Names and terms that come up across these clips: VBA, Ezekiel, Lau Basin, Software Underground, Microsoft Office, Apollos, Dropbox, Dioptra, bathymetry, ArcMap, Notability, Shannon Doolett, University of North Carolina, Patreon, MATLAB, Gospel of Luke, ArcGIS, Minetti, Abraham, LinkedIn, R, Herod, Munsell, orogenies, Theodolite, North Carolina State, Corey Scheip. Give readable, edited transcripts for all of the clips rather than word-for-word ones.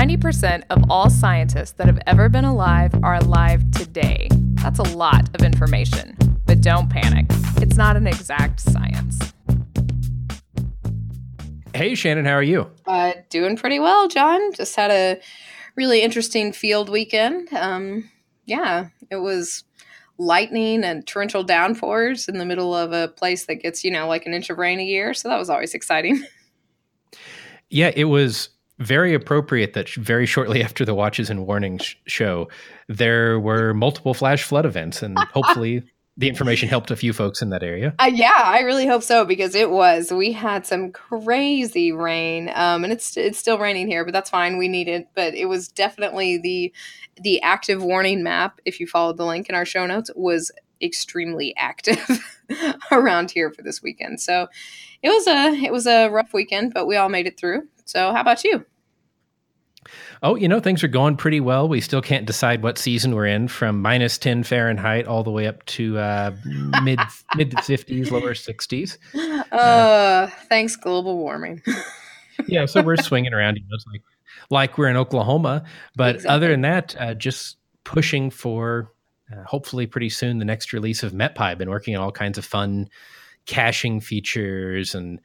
90% of all scientists that have ever been alive are alive today. That's a lot of information, but don't panic. It's not an exact science. Hey, Shannon, how are you? Doing pretty well, John. Just had a really interesting field weekend. It was lightning and torrential downpours in the middle of a place that gets, like an inch of rain a year. So that was always exciting. Yeah, it was very appropriate that very shortly after the Watches and Warnings show, there were multiple flash flood events, and hopefully the information helped a few folks in that area. I really hope so, because we had some crazy rain, and it's still raining here, but that's fine. We need it, but it was definitely the active warning map. If you followed the link in our show notes, was extremely active around here for this weekend. So it was a rough weekend, but we all made it through. So how about you? Oh, things are going pretty well. We still can't decide what season we're in, from minus 10 Fahrenheit all the way up to mid 50s, lower 60s. Thanks, global warming. Yeah, so we're swinging around, it's like we're in Oklahoma. But exactly. Other than that, just pushing for hopefully pretty soon the next release of MetPy. I've been working on all kinds of fun caching features and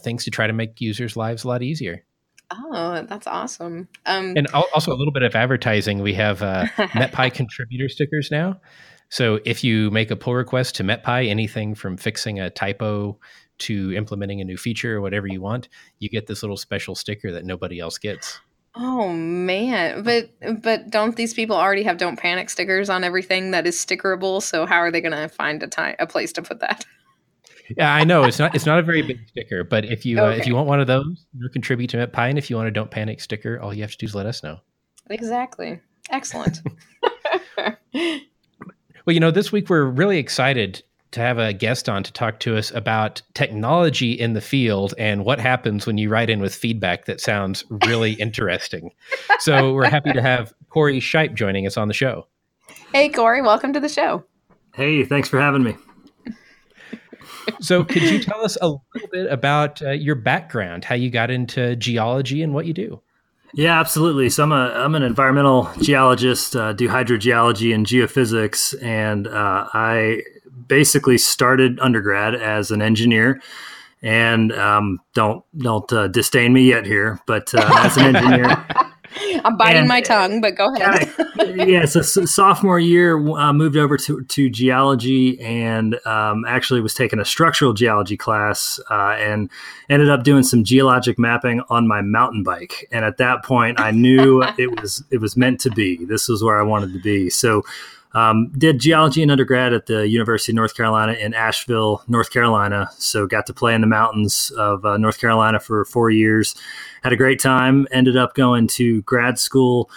things to try to make users' lives a lot easier. Oh, that's awesome. And also a little bit of advertising. We have MetPy contributor stickers now. So if you make a pull request to MetPy, anything from fixing a typo to implementing a new feature or whatever you want, you get this little special sticker that nobody else gets. Oh, man. But don't these people already have Don't Panic stickers on everything that is stickerable? So how are they going to find a place to put that? Yeah, I know. It's not a very big sticker, but if you if you want one of those, you contribute to MetPy. And if you want a Don't Panic sticker, all you have to do is let us know. Exactly. Excellent. Well, this week we're really excited to have a guest on to talk to us about technology in the field and what happens when you write in with feedback that sounds really interesting. So we're happy to have Corey Scheip joining us on the show. Hey, Corey, welcome to the show. Hey, thanks for having me. So could you tell us a little bit about your background, how you got into geology and what you do? Yeah, absolutely. So I'm an environmental geologist, do hydrogeology and geophysics. And I basically started undergrad as an engineer. And don't disdain me yet here, but as an engineer... I'm biting my tongue, but go ahead. So sophomore year, moved over to geology, and actually was taking a structural geology class, and ended up doing some geologic mapping on my mountain bike. And at that point, I knew it was meant to be. This was where I wanted to be. So did geology in undergrad at the University of North Carolina in Asheville, North Carolina. So got to play in the mountains of North Carolina for 4 years. Had a great time. Ended up going to grad school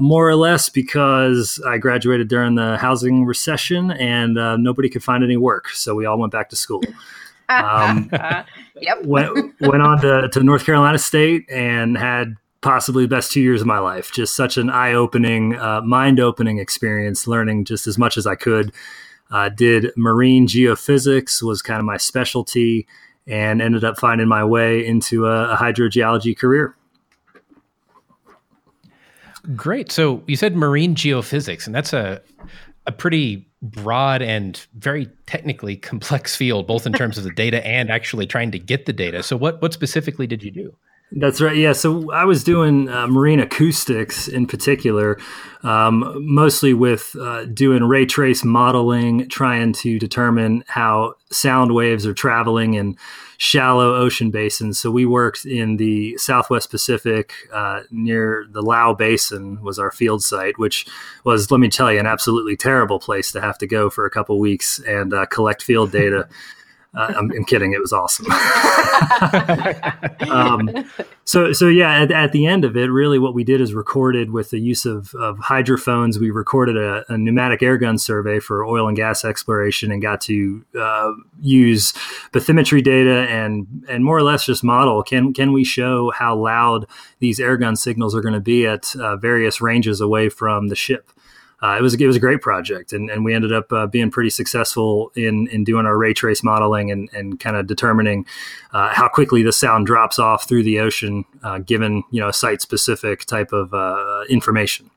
more or less because I graduated during the housing recession and nobody could find any work. So we all went back to school. Yep. went on to North Carolina State and had possibly the best 2 years of my life. Just such an eye-opening, mind-opening experience, learning just as much as I could. Did marine geophysics, was kind of my specialty, and ended up finding my way into a hydrogeology career. Great. So you said marine geophysics, and that's a pretty broad and very technically complex field, both in terms of the data and actually trying to get the data. So what specifically did you do? That's right. Yeah. So I was doing marine acoustics in particular, mostly with doing ray trace modeling, trying to determine how sound waves are traveling in shallow ocean basins. So we worked in the Southwest Pacific near the Lau Basin was our field site, which was, let me tell you, an absolutely terrible place to have to go for a couple of weeks and collect field data. I'm kidding. It was awesome. At the end of it, really what we did is recorded with the use of hydrophones. We recorded a pneumatic air gun survey for oil and gas exploration and got to use bathymetry data and more or less just model. Can we show how loud these air gun signals are going to be at various ranges away from the ship? It was a great project, and we ended up being pretty successful in doing our ray trace modeling and kind of determining how quickly the sound drops off through the ocean, given a site-specific type of information.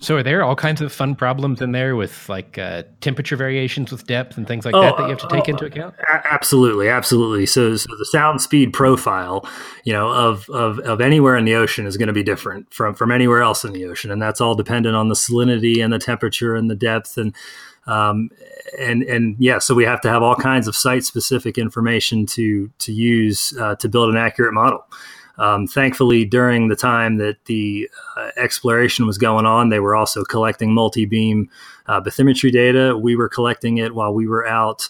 So are there all kinds of fun problems in there with like temperature variations with depth and things like that you have to take into account? Absolutely. So the sound speed profile, of anywhere in the ocean is going to be different from anywhere else in the ocean. And that's all dependent on the salinity and the temperature and the depth so we have to have all kinds of site specific information to use to build an accurate model. Thankfully, during the time that the exploration was going on, they were also collecting multi-beam bathymetry data. We were collecting it while we were out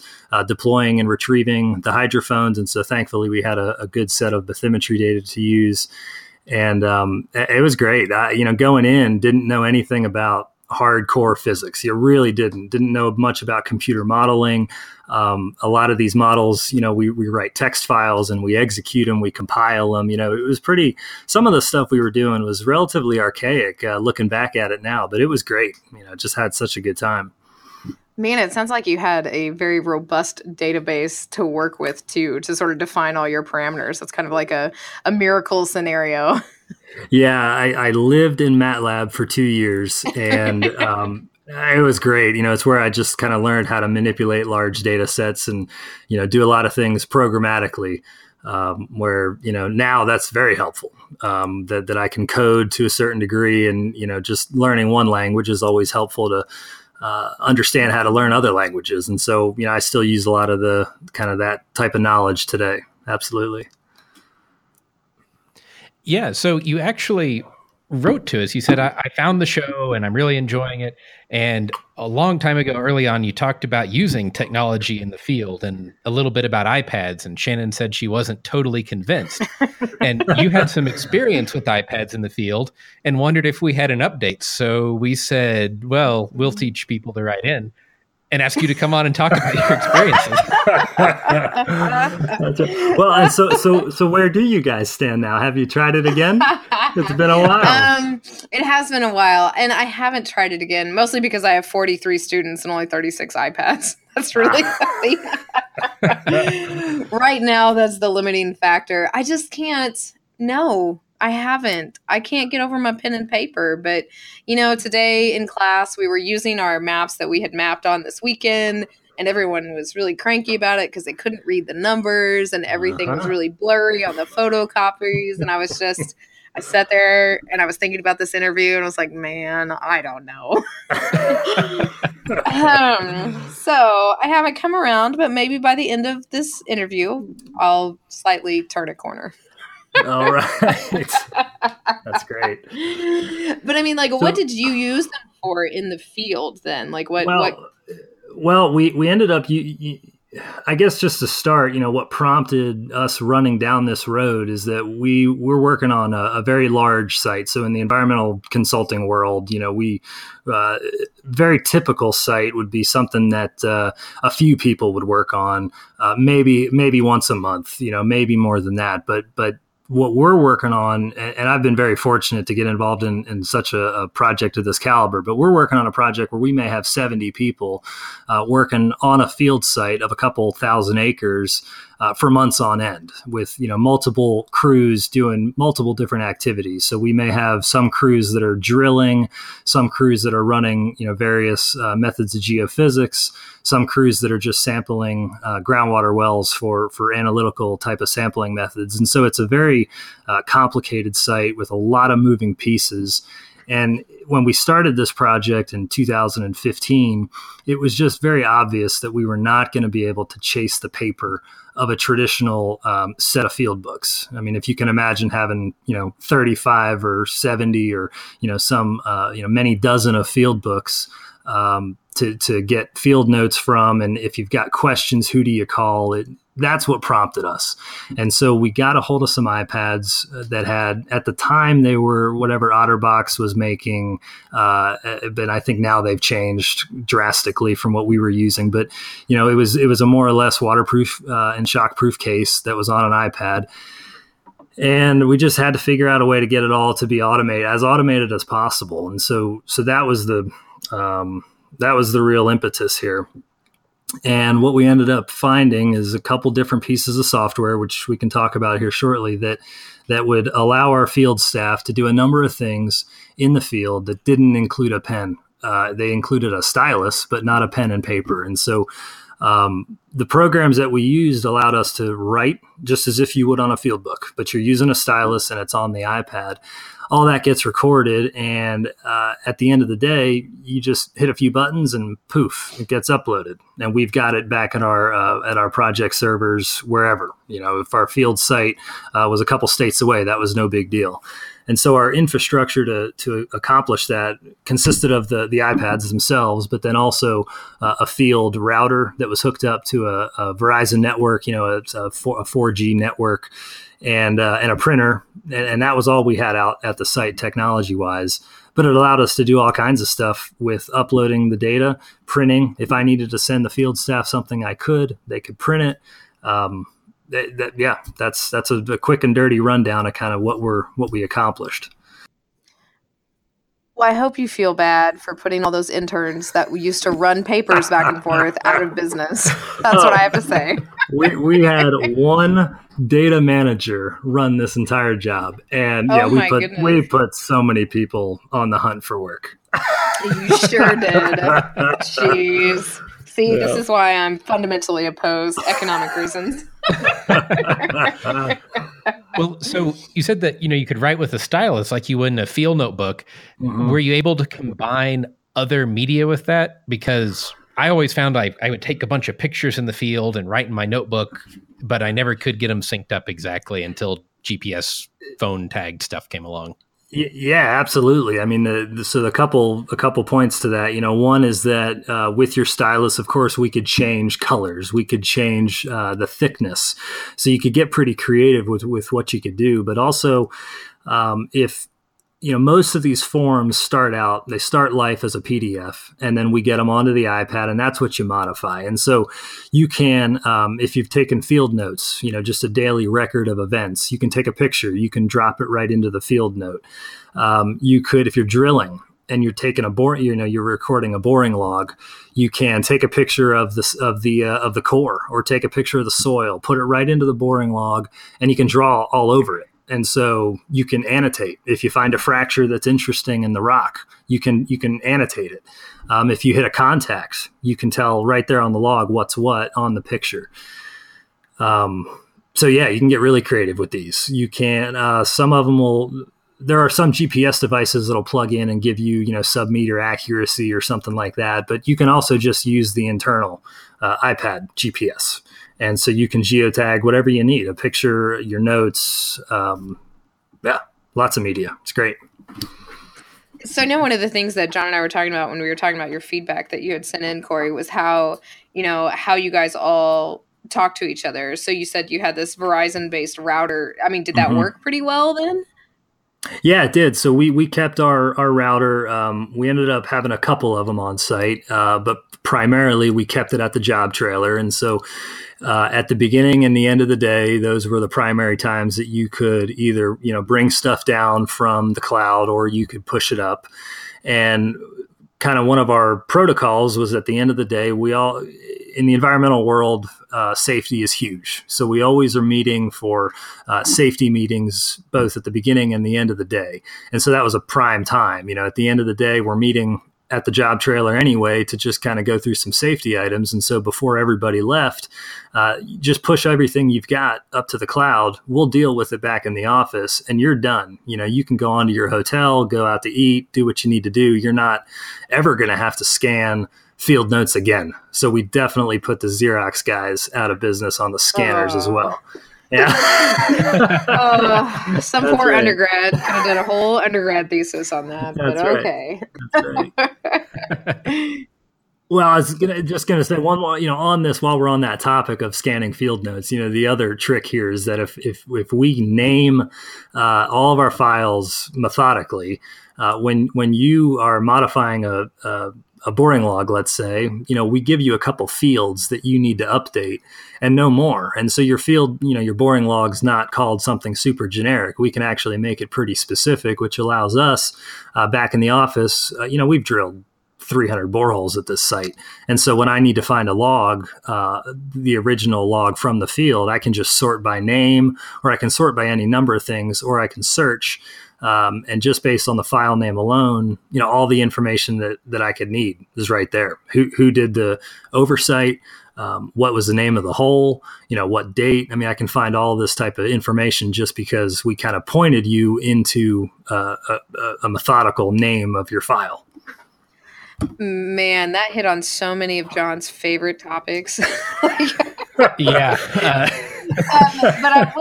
deploying and retrieving the hydrophones. And so thankfully, we had a good set of bathymetry data to use. And it was great. I going in, didn't know anything about hardcore physics. You really didn't know much about computer modeling. A lot of these models, we write text files and we execute them, we compile them. It was some of the stuff we were doing was relatively archaic looking back at it now, but it was great. Just had such a good time. Man, it sounds like you had a very robust database to work with too, to sort of define all your parameters. That's kind of like a miracle scenario. Yeah, I lived in MATLAB for 2 years, and it was great. It's where I just kind of learned how to manipulate large data sets and, do a lot of things programmatically, where, now that's very helpful, that I can code to a certain degree. And, just learning one language is always helpful to understand how to learn other languages. And so, I still use a lot of the kind of that type of knowledge today. Absolutely. Yeah. So you actually wrote to us. You said, I found the show and I'm really enjoying it. And a long time ago, early on, you talked about using technology in the field and a little bit about iPads. And Shannon said she wasn't totally convinced. And you had some experience with iPads in the field and wondered if we had an update. So we said, well, we'll teach people to write in and ask you to come on and talk about your experiences. That's right. Well, and so where do you guys stand now? Have you tried it again? It's been a while. It has been a while, and I haven't tried it again, mostly because I have 43 students and only 36 iPads. That's really funny. Right now, that's the limiting factor. I just can't. No. I haven't. I can't get over my pen and paper. But, today in class, we were using our maps that we had mapped on this weekend, and everyone was really cranky about it because they couldn't read the numbers and everything was really blurry on the photocopies. And I sat there and I was thinking about this interview and I was like, man, I don't know. So I haven't come around, but maybe by the end of this interview, I'll slightly turn a corner. All right. That's great. But I mean, what did you use them for in the field then? We ended up, I guess just to start, what prompted us running down this road is that we were working on a very large site. So in the environmental consulting world, we very typical site would be something that a few people would work on, maybe once a month, maybe more than that. But what we're working on, and I've been very fortunate to get involved in such a project of this caliber, but we're working on a project where we may have 70 people working on a field site of a couple thousand acres for months on end with, multiple crews doing multiple different activities. So we may have some crews that are drilling, some crews that are running, various methods of geophysics, some crews that are just sampling groundwater wells for analytical type of sampling methods. And so it's a very complicated site with a lot of moving pieces. And when we started this project in 2015, it was just very obvious that we were not going to be able to chase the paper of a traditional set of field books. I mean, if you can imagine having, 35 or 70 or, some, many dozen of field books to get field notes from. And if you've got questions, who do you call it? That's what prompted us. And so we got a hold of some iPads that had, at the time, they were whatever OtterBox was making. But I think now they've changed drastically from what we were using. But, it was a more or less waterproof and shockproof case that was on an iPad. And we just had to figure out a way to get it all to be automated as possible. And so that was the real impetus here. And what we ended up finding is a couple different pieces of software, which we can talk about here shortly, that would allow our field staff to do a number of things in the field that didn't include a pen. They included a stylus, but not a pen and paper. And so the programs that we used allowed us to write just as if you would on a field book, but you're using a stylus and it's on the iPad. All that gets recorded, and at the end of the day, you just hit a few buttons and poof, it gets uploaded. And we've got it back in our at our project servers wherever. You know, if our field site was a couple states away, that was no big deal. And so our infrastructure to accomplish that consisted of the iPads themselves, but then also a field router that was hooked up to a Verizon network, you know, a 4G network, and a printer. And that was all we had out at the site technology-wise. But it allowed us to do all kinds of stuff with uploading the data, printing. If I needed to send the field staff something, I could. They could print it. That's a quick and dirty rundown of kind of what we accomplished. Well, I hope you feel bad for putting all those interns that used to run papers back and forth out of business. That's what I have to say. We had one data manager run this entire job, and we put so many people on the hunt for work. You sure did. Jeez. See, This is why I'm fundamentally opposed, economic reasons. Well, so you said that, you know, you could write with a stylus like you would in a field notebook. Mm-hmm. Were you able to combine other media with that? Because I always found I would take a bunch of pictures in the field and write in my notebook, but I never could get them synced up exactly until GPS phone tagged stuff came along. Yeah, absolutely. I mean, so a couple points to that. You know, one is that with your stylus, of course, we could change colors, we could change the thickness, so you could get pretty creative with what you could do. But also, if you know, most of these forms start life as a PDF, and then we get them onto the iPad, and that's what you modify. And so you can, if you've taken field notes, you know, just a daily record of events, you can take a picture, you can drop it right into the field note. You could, if you're drilling and you're taking you're recording a boring log, you can take a picture of the core, or take a picture of the soil, put it right into the boring log, and you can draw all over it. And so you can annotate. If you find a fracture that's interesting in the rock, you can annotate it. If you hit a contact, you can tell right there on the log what's what on the picture. So yeah, you can get really creative with these. You can some of them will. There are some GPS devices that'll plug in and give you, you know, sub-meter accuracy or something like that. But you can also just use the internal iPad GPS. And so you can geotag whatever you need, a picture, your notes. Lots of media. It's great. So I know one of the things that John and I were talking about when we were talking about your feedback that you had sent in, Corey, was how you guys all talk to each other. So you said you had this Verizon-based router. I mean, did that work pretty well then? Yeah, it did. So we kept our router. We ended up having a couple of them on site, but primarily we kept it at the job trailer. And so at the beginning and the end of the day, those were the primary times that you could either, you know, bring stuff down from the cloud or you could push it up. And kind of one of our protocols was at the end of the day, we all in the environmental world, safety is huge. So we always are meeting for safety meetings, both at the beginning and the end of the day. And so that was a prime time. You know, at the end of the day, we're meeting at the job trailer anyway to just kind of go through some safety items. And so before everybody left, just push everything you've got up to the cloud. We'll deal with it back in the office and you're done. You know, you can go on to your hotel, go out to eat, do what you need to do. You're not ever going to have to scan field notes again. So we definitely put the Xerox guys out of business on the scanners as well. Yeah. Some That's poor right. undergrad could have done a whole undergrad thesis on that. That's but okay. Right. That's right. Well, I was just gonna say one more, you know, on this, while we're on that topic of scanning field notes, you know, the other trick here is that if we name all of our files methodically, when you are modifying a a boring log, let's say, you know, we give you a couple fields that you need to update and no more. And so your field, you know, your boring log's not called something super generic. We can actually make it pretty specific, which allows us back in the office, you know, we've drilled 300 boreholes at this site. And so when I need to find a log, the original log from the field, I can just sort by name, or I can sort by any number of things, or I can search. And just based on the file name alone, you know, all the information that I could need is right there. Who did the oversight? What was the name of the hole? You know, what date? I mean, I can find all this type of information just because we kind of pointed you into a methodical name of your file. Man, that hit on so many of John's favorite topics. Yeah. But I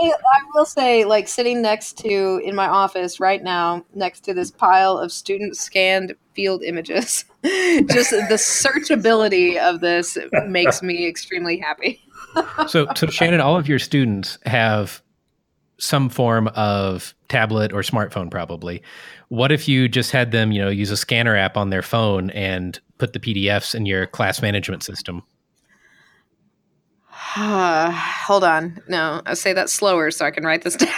will say, like, sitting next to, in my office right now, next to this pile of student scanned field images, just the searchability of this makes me extremely happy. So Shannon, all of your students have some form of tablet or smartphone, probably. What if you just had them, you know, use a scanner app on their phone and put the PDFs in your class management system? Hold on. No, I'll say that slower so I can write this down.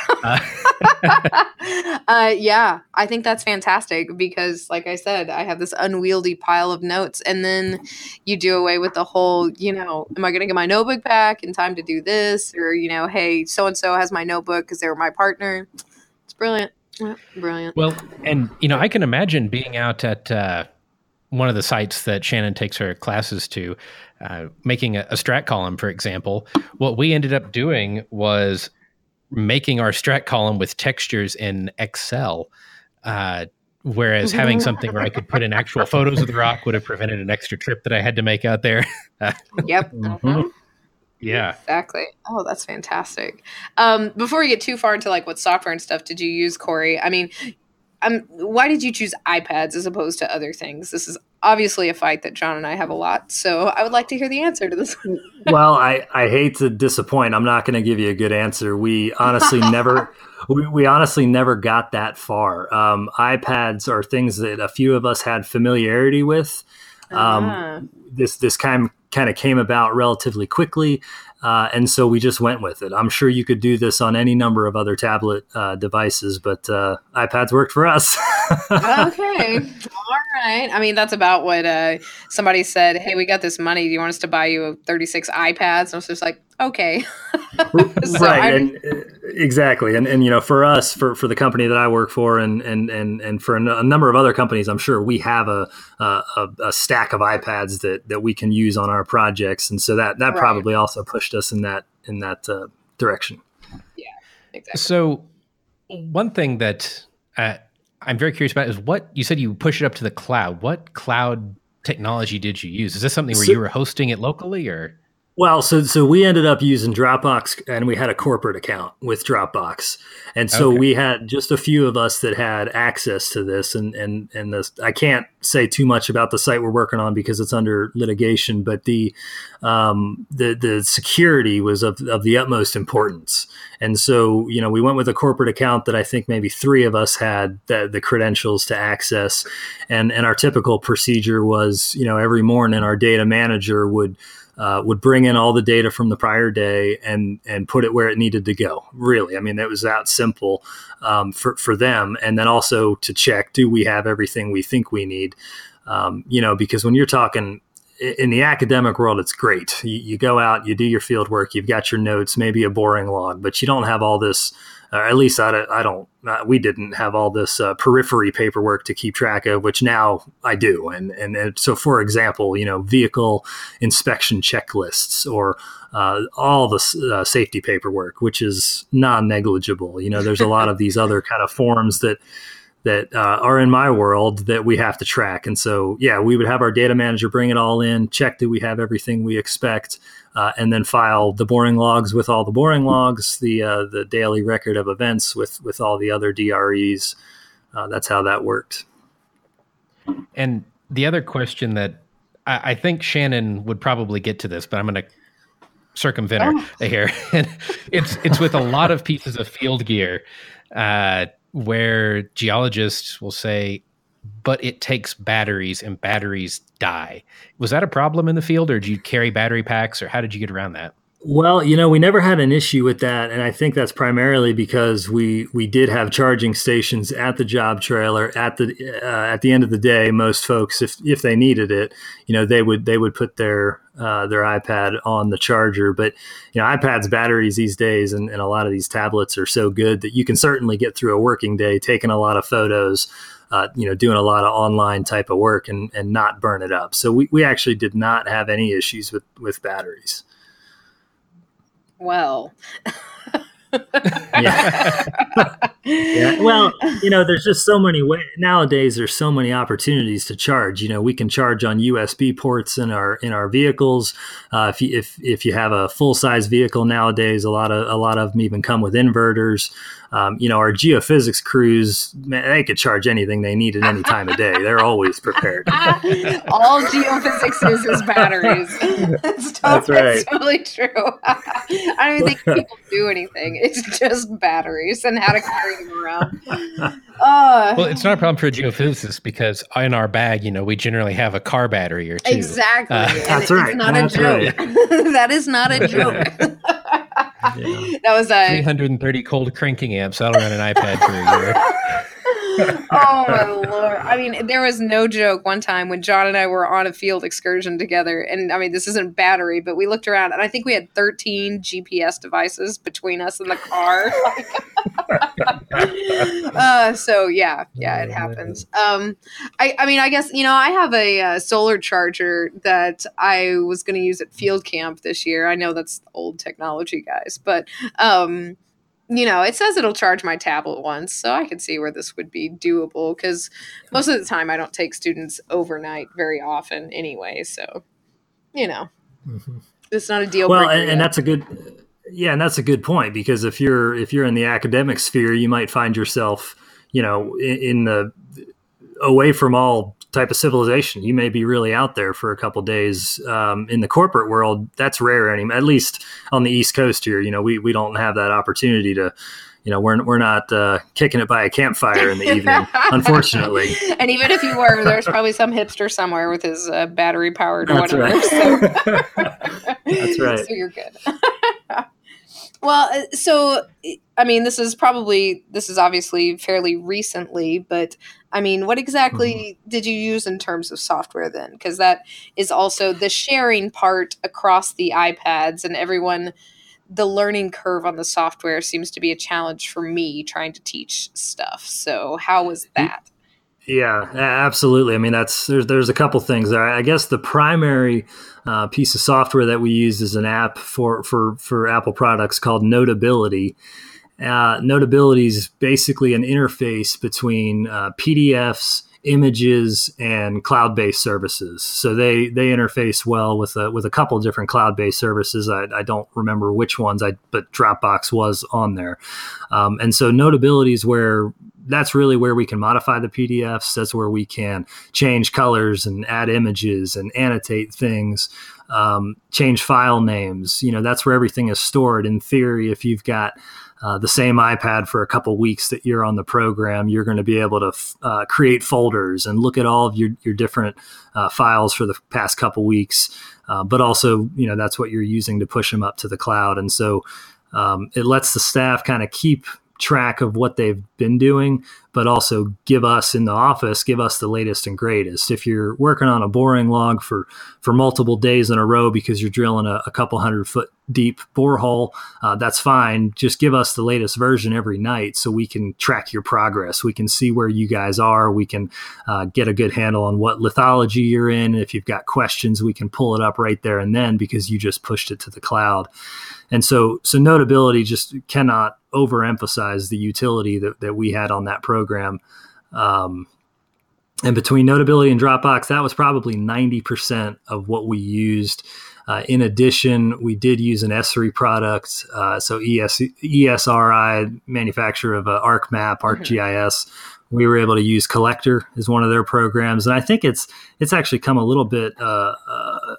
Yeah, I think that's fantastic because, like I said, I have this unwieldy pile of notes, and then you do away with the whole, you know, am I going to get my notebook back in time to do this? Or, you know, hey, so-and-so has my notebook because they were my partner. It's brilliant. Yeah, brilliant. Well, and, you know, I can imagine being out at one of the sites that Shannon takes her classes to, making a strat column, for example. What we ended up doing was making our strat column with textures in Excel, whereas having something where I could put in actual photos of the rock would have prevented an extra trip that I had to make out there. Yep. Mm-hmm. Yeah, exactly. Oh, that's fantastic. Before we get too far into like what software and stuff did you use, Corey? I mean, why did you choose iPads as opposed to other things? This is obviously a fight that John and I have a lot. So I would like to hear the answer to this one. Well, I hate to disappoint. I'm not going to give you a good answer. We honestly never got that far. iPads are things that a few of us had familiarity with. This kind of came about relatively quickly. And so we just went with it. I'm sure you could do this on any number of other tablet devices, but iPads worked for us. Okay. All right. I mean, that's about what somebody said. Hey, we got this money. Do you want us to buy you 36 iPads? And I was just like, okay. So right. Exactly. And, you know, for us, for the company that I work for and for a number of other companies, I'm sure we have a stack of iPads that we can use on our projects. And so that probably also pushed us in that direction. Yeah, exactly. So one thing that I'm very curious about is what you said you push it up to the cloud. What cloud technology did you use? Is this something where you were hosting it locally or? Well, so we ended up using Dropbox, and we had a corporate account with Dropbox. And so we had just a few of us that had access to this. And this, I can't say too much about the site we're working on because it's under litigation, but the security was of the utmost importance. And so, you know, we went with a corporate account that I think maybe three of us had the credentials to access. And our typical procedure was, you know, every morning our data manager would bring in all the data from the prior day and put it where it needed to go. Really, I mean, it was that simple for them. And then also to check, do we have everything we think we need? You know, because when you're talking in the academic world, it's great. You go out, you do your field work, you've got your notes, maybe a boring log, but you don't have all this. At least we didn't have all this periphery paperwork to keep track of, which now I do. And so, for example, you know, vehicle inspection checklists or all the safety paperwork, which is non-negligible. You know, there's a lot of these other kind of forms that are in my world that we have to track. And so, yeah, we would have our data manager bring it all in, check that we have everything we expect, and then file the boring logs with all the boring logs, the daily record of events with all the other DREs. That's how that worked. And the other question that I think Shannon would probably get to this, but I'm going to circumvent her here. It's with a lot of pieces of field gear, where geologists will say, but it takes batteries and batteries die. Was that a problem in the field, or did you carry battery packs, or how did you get around that? Well, you know, we never had an issue with that. And I think that's primarily because we did have charging stations at the job trailer. At the end of the day, most folks, if they needed it, you know, they would put their iPad on the charger. But, you know, iPads, batteries these days and a lot of these tablets are so good that you can certainly get through a working day, taking a lot of photos, you know, doing a lot of online type of work and not burn it up. So we actually did not have any issues with batteries. Well, yeah. Well, you know, there's just so many ways nowadays. There's so many opportunities to charge. You know, we can charge on USB ports in our vehicles. If you have a full size vehicle nowadays, a lot of them even come with inverters. You know, our geophysics crews, man, they could charge anything they need at any time of day. They're always prepared. All geophysics uses batteries. That's right. That's totally true. I don't even think people do anything. It's just batteries and how to carry them around. Well, it's not a problem for a geophysicist because in our bag, you know, we generally have a car battery or two. Exactly. That's right. It's not that's a joke. Right. That is not a joke. Yeah. That was 330 cold cranking amps. I'll run an iPad for a year. Oh my Lord. I mean, there was no joke one time when John and I were on a field excursion together. And I mean, this isn't battery, but we looked around and I think we had 13 GPS devices between us and the car. So yeah, it happens. I mean, I guess, you know, I have a solar charger that I was going to use at field camp this year. I know that's old technology, guys, but, you know, it says it'll charge my tablet once, so I can see where this would be doable because most of the time I don't take students overnight very often anyway. So, you know, It's not a deal breaker. Well, and that's a good, and that's a good point because if you're in the academic sphere, you might find yourself, you know, away from all type of civilization. You may be really out there for a couple of days. In the corporate world, that's rare anymore, at least on the East Coast here. You know, we don't have that opportunity to, you know, we're not kicking it by a campfire in the evening, unfortunately. And even if you were, there's probably some hipster somewhere with his battery powered or whatever. Right. So. That's right. So you're good. Well, so, I mean, this is obviously fairly recently, but I mean, what exactly did you use in terms of software then? Because that is also the sharing part across the iPads and everyone, the learning curve on the software seems to be a challenge for me trying to teach stuff. So how was that? Yeah, absolutely. I mean, there's a couple things there. I guess the primary piece of software that we use is an app for Apple products called Notability. Notability is basically an interface between PDFs, images, and cloud-based services. So they interface well with a couple of different cloud-based services. I don't remember which ones, but Dropbox was on there. And so Notability is where that's really where we can modify the PDFs. That's where we can change colors and add images and annotate things, change file names. You know, that's where everything is stored. In theory, if you've got the same iPad for a couple weeks that you're on the program, you're going to be able to create folders and look at all of your different files for the past couple weeks. But also, you know, that's what you're using to push them up to the cloud. And so it lets the staff kind of keep track of what they've been doing, but also give us the latest and greatest. If you're working on a boring log for multiple days in a row because you're drilling a couple 100 foot deep borehole, that's fine. Just give us the latest version every night so we can track your progress. We can see where you guys are. We can get a good handle on what lithology you're in. If you've got questions, we can pull it up right there and then because you just pushed it to the cloud. And so Notability just cannot overemphasize the utility that we had on that program. And between Notability and Dropbox, that was probably 90% of what we used. In addition, we did use an Esri product. So ESRI, manufacturer of ArcMap, ArcGIS. We were able to use Collector as one of their programs. And I think it's actually come a little bit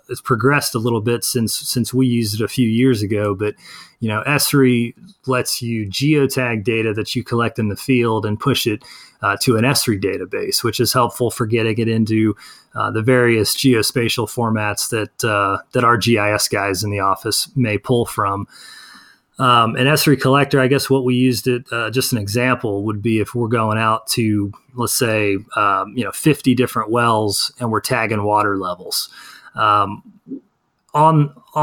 it's progressed a little bit since we used it a few years ago, but you know, Esri lets you geotag data that you collect in the field and push it to an Esri database, which is helpful for getting it into the various geospatial formats that that our GIS guys in the office may pull from. An Esri Collector, I guess what we used it, just an example would be if we're going out to, let's say, 50 different wells and we're tagging water levels. On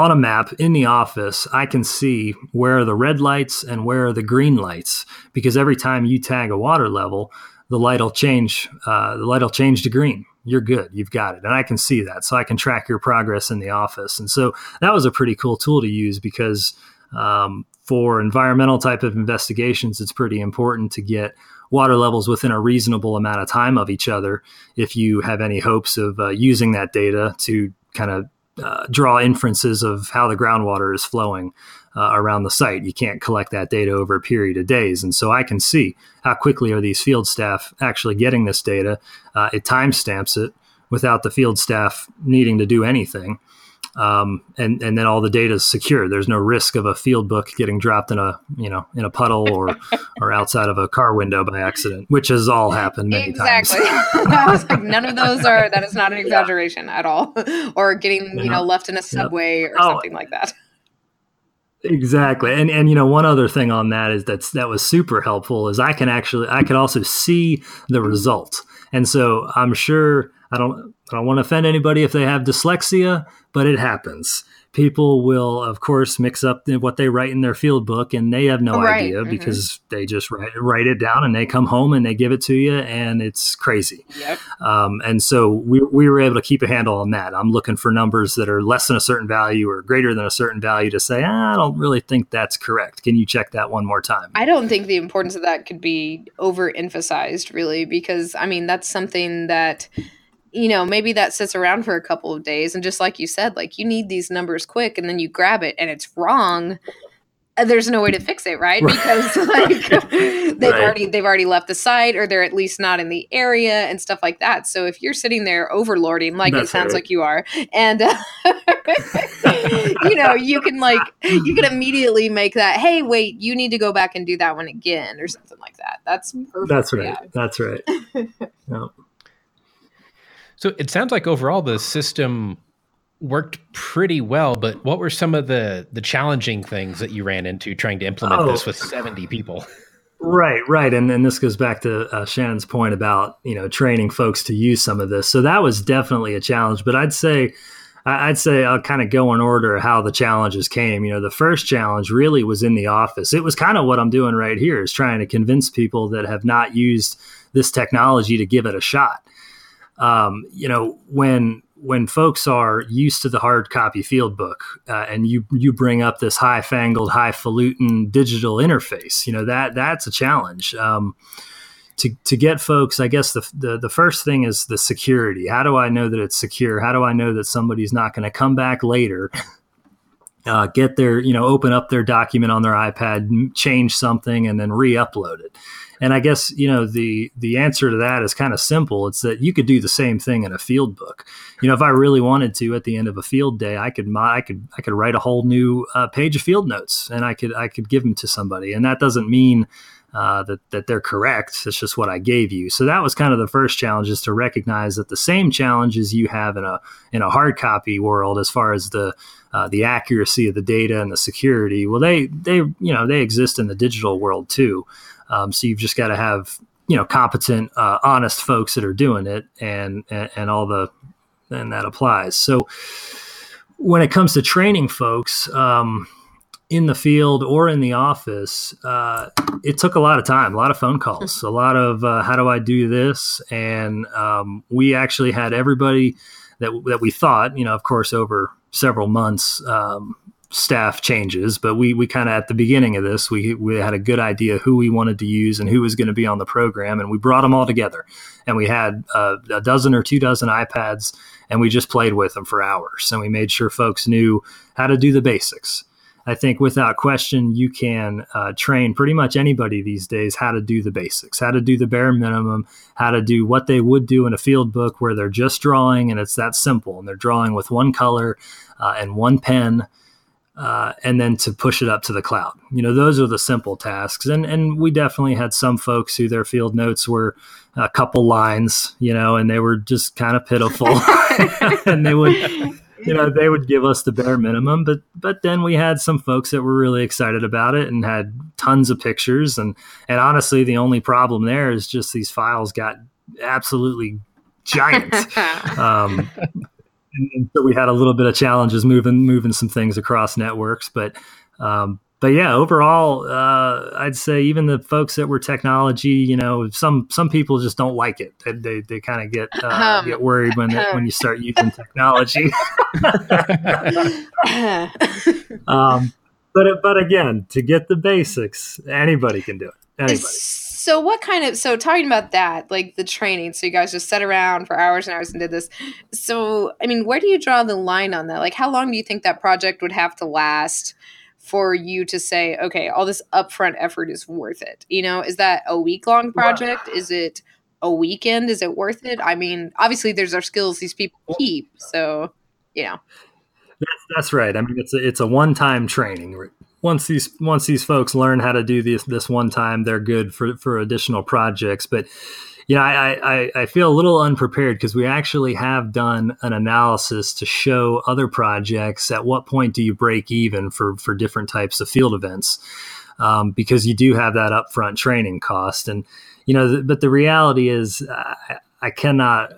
a map in the office, I can see where are the red lights and where are the green lights, because every time you tag a water level, the light will change. The light will change to green. You're good. You've got it. And I can see that. So I can track your progress in the office. And so that was a pretty cool tool to use because for environmental type of investigations, it's pretty important to get water levels within a reasonable amount of time of each other if you have any hopes of using that data to kind of draw inferences of how the groundwater is flowing around the site. You can't collect that data over a period of days. And so I can see how quickly are these field staff actually getting this data. It timestamps it without the field staff needing to do anything. And then all the data is secure. There's no risk of a field book getting dropped in a puddle or outside of a car window by accident, which has all happened many times. Exactly. I was like, none of those are. That is not an exaggeration at all. Or getting left in a subway or something like that. Exactly. And one other thing on that is that was super helpful is I could also see the result. And so I'm sure I don't want to offend anybody if they have dyslexia, but it happens. People will, of course, mix up what they write in their field book, and they have no idea because they just write it down, and they come home and they give it to you, and it's crazy. Yep. And so we were able to keep a handle on that. I'm looking for numbers that are less than a certain value or greater than a certain value to say, I don't really think that's correct. Can you check that one more time? I don't think the importance of that could be overemphasized, really, because, that's something that – maybe that sits around for a couple of days. And just like you said, like you need these numbers quick and then you grab it and it's wrong. There's no way to fix it, right? Because they've already left the site or they're at least not in the area and stuff like that. So if you're sitting there overlording, like that's it sounds like you are, and you can immediately make that, hey, wait, you need to go back and do that one again or something like that. That's perfect. That's right. Yeah. That's right. Yeah. So it sounds like overall the system worked pretty well, but what were some of the challenging things that you ran into trying to implement this with 70 people? Right. And this goes back to Shannon's point about, training folks to use some of this. So that was definitely a challenge, but I'd say I'll kind of go in order how the challenges came. The first challenge really was in the office. It was kind of what I'm doing right here is trying to convince people that have not used this technology to give it a shot. When folks are used to the hard copy field book, and you bring up this high-fangled, highfalutin digital interface, that's a challenge. To get folks, I guess the first thing is the security. How do I know that it's secure? How do I know that somebody's not going to come back later, get their, open up their document on their iPad, change something, and then re-upload it? And I guess, the answer to that is kind of simple. It's that you could do the same thing in a field book. If I really wanted to, at the end of a field day, I could write a whole new page of field notes, and I could give them to somebody. And that doesn't mean that they're correct. It's just what I gave you. So that was kind of the first challenge, is to recognize that the same challenges you have in a hard copy world, as far as the accuracy of the data and the security, well, they exist in the digital world too. So you've just got to have, competent, honest folks that are doing it, and that applies. So when it comes to training folks, in the field or in the office, it took a lot of time, a lot of phone calls, a lot of, how do I do this? And, we actually had everybody that we thought, of course, over several months, staff changes, but we kind of, at the beginning of this, we had a good idea who we wanted to use and who was going to be on the program. And we brought them all together, and we had a dozen or two dozen iPads, and we just played with them for hours. And we made sure folks knew how to do the basics. I think without question, you can train pretty much anybody these days how to do the basics, how to do the bare minimum, how to do what they would do in a field book where they're just drawing and it's that simple. And they're drawing with one color and one pen, and then to push it up to the cloud. You know, those are the simple tasks. And we definitely had some folks who their field notes were a couple lines, you know, and they were just kind of pitiful. And they would... You know, they would give us the bare minimum, but then we had some folks that were really excited about it and had tons of pictures. And honestly, the only problem there is just these files got absolutely giant. And so we had a little bit of challenges moving some things across networks. But yeah, overall, I'd say even the folks that were technology, you know, some people just don't like it. They kind of get worried when you start using technology. But again, to get the basics, anybody can do it. Anybody. So so talking about that, like the training, so you guys just sat around for hours and hours and did this. So, I mean, where do you draw the line on that? Like, how long do you think that project would have to last for you to say, okay, all this upfront effort is worth it? You know, is that a week-long project? Is it a weekend? Is it worth it? I mean, obviously there's our skills these people keep, so, you know. That's right. I mean, it's a one-time training. Once these folks learn how to do this one time, they're good for additional projects. But, you know, I feel a little unprepared because we actually have done an analysis to show other projects at what point do you break even for different types of field events, because you do have that upfront training cost. And, you know, but the reality is I cannot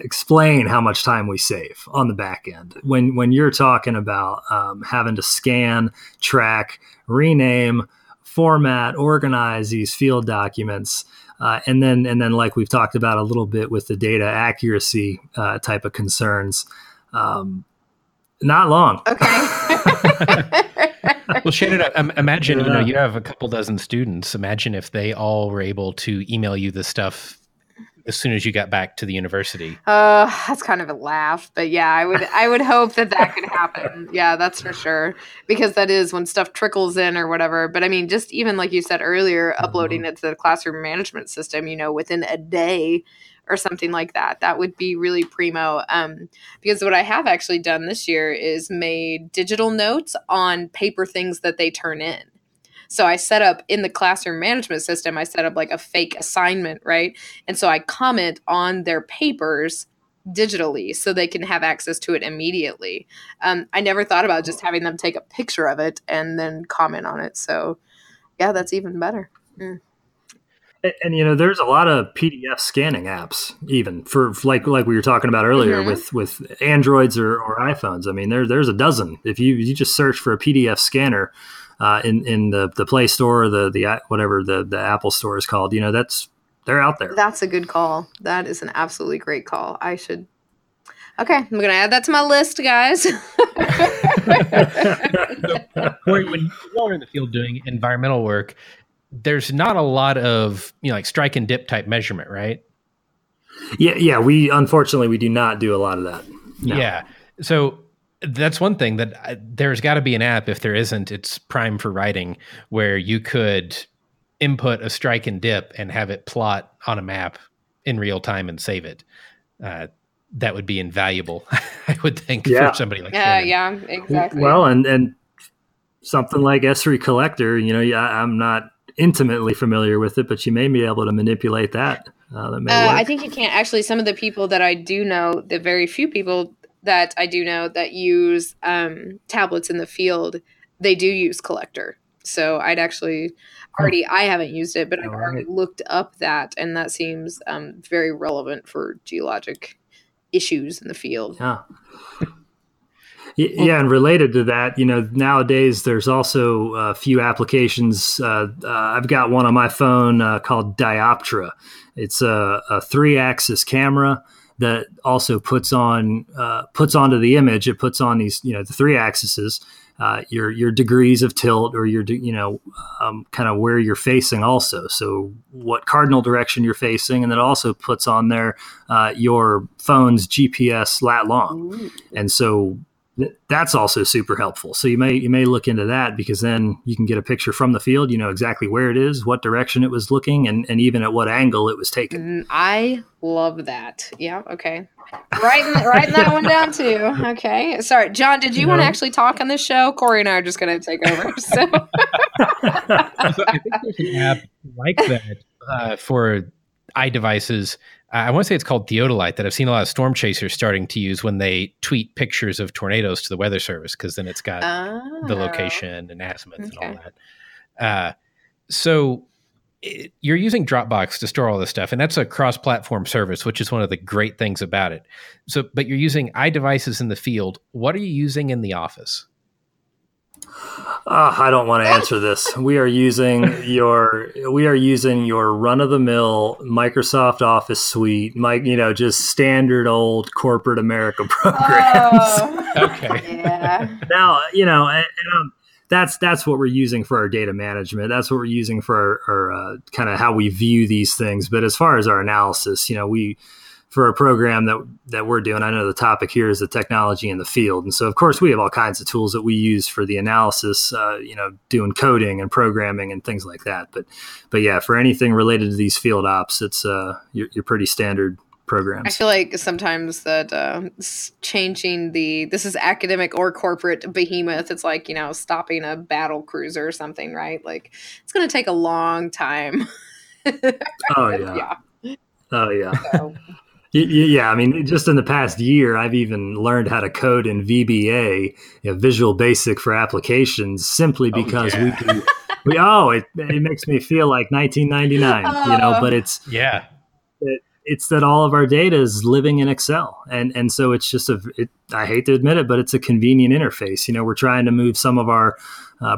explain how much time we save on the back end. When you're talking about having to scan, track, rename, format, organize these field documents, and then like we've talked about a little bit with the data accuracy type of concerns, not long. Okay. Well, Shannon, imagine, you know, you have a couple dozen students. Imagine if they all were able to email you this stuff as soon as you got back to the university. That's kind of a laugh, but yeah, I would hope that could happen. Yeah, that's for sure, because that is when stuff trickles in or whatever. But I mean, just even like you said earlier, uploading it to the classroom management system, you know, within a day or something like that, that would be really primo. Because what I have actually done this year is made digital notes on paper things that they turn in. So I set up in the classroom management system, I set up like a fake assignment, right? And so I comment on their papers digitally so they can have access to it immediately. I never thought about just having them take a picture of it and then comment on it. So yeah, that's even better. Mm. And, you know, there's a lot of PDF scanning apps, even for like we were talking about earlier, with Androids or iPhones. I mean, there's a dozen. If you just search for a PDF scanner in the Play Store, or the whatever the Apple Store is called, you know, they're out there. That's a good call. That is an absolutely great call. Okay, I'm gonna add that to my list, guys. Corey, when you're in the field doing environmental work, there's not a lot of, you know, like strike and dip type measurement, right? Yeah. We, unfortunately, we do not do a lot of that. No. Yeah. So that's one thing that there's got to be an app. If there isn't, it's prime for writing, where you could input a strike and dip and have it plot on a map in real time and save it. That would be invaluable, I would think, for somebody like that. Yeah, exactly. Well, and something like Esri Collector, you know, I'm not intimately familiar with it, but you may be able to manipulate that. That may work. I think you can. Actually, some of the people that I do know, the very few people that I do know that use tablets in the field, they do use Collector. So I'd actually already, I haven't used it, but I've already looked up that, and that seems very relevant for geologic issues in the field. Yeah. Yeah, and related to that, you know, nowadays there's also a few applications. I've got one on my phone called Dioptra. It's a 3-axis camera that also puts onto the image. It puts on these, you know, the 3 axes, your degrees of tilt, or your, you know, kind of where you're facing also. So what cardinal direction you're facing, and then also puts on there your phone's GPS lat long, and so That's also super helpful. So you may look into that, because then you can get a picture from the field. You know exactly where it is, what direction it was looking, and even at what angle it was taken. I love that. Yeah. Okay. Writing that one down too. Okay. Sorry, John, did you want to actually talk on this show? Corey and I are just going to take over. So. So I think there's an app like that for iDevices. I want to say it's called Theodolite, that I've seen a lot of storm chasers starting to use when they tweet pictures of tornadoes to the weather service, because then it's got the location and azimuth and all that. So you're using Dropbox to store all this stuff, and that's a cross-platform service, which is one of the great things about it. So, but you're using iDevices in the field. What are you using in the office? I don't want to answer this. We are using your run-of-the-mill Microsoft Office suite, just standard old corporate America programs. Oh, okay. Yeah. Now, that's what we're using for our data management. That's what we're using for our kind of how we view these things. But as far as our analysis, for a program that we're doing, I know the topic here is the technology in the field. And so, of course, we have all kinds of tools that we use for the analysis, doing coding and programming and things like that. But yeah, for anything related to these field ops, it's your pretty standard programs. I feel like sometimes that changing this is academic or corporate behemoth. It's like, stopping a battle cruiser or something, right? Like, it's going to take a long time. Oh, yeah. Yeah. Oh, yeah. So. Yeah, I mean, just in the past year, I've even learned how to code in VBA, Visual Basic for Applications, simply because it makes me feel like 1999, but it's that all of our data is living in Excel. And so it's just I hate to admit it, but it's a convenient interface. We're trying to move some of our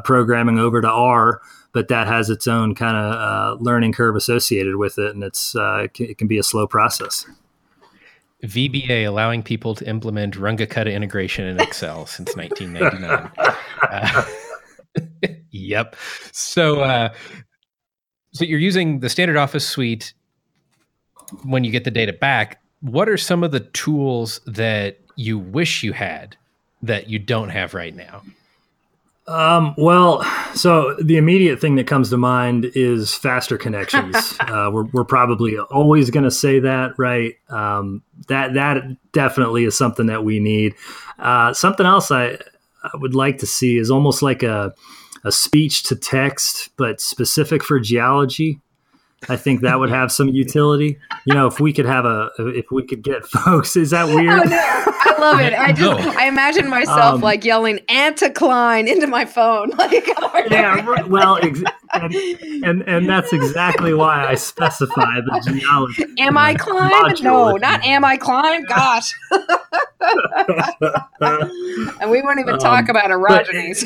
programming over to R, but that has its own kind of learning curve associated with it. And it's it can be a slow process. VBA, allowing people to implement Runge-Kutta integration in Excel since 1999. Yep. So you're using the standard Office suite when you get the data back. What are some of the tools that you wish you had that you don't have right now? Well, so the immediate thing that comes to mind is faster connections. We're probably always going to say that, right? That definitely is something that we need. Something else I would like to see is almost like a speech to text, but specific for geology. I think that would have some utility. If we could get folks, is that weird? Oh, no. I love it. I imagine myself yelling "Anticline" into my phone. And that's exactly why I specify the geology. Am I Klein? Module. No, not am I Klein? Gosh. And we won't even talk about orogenies.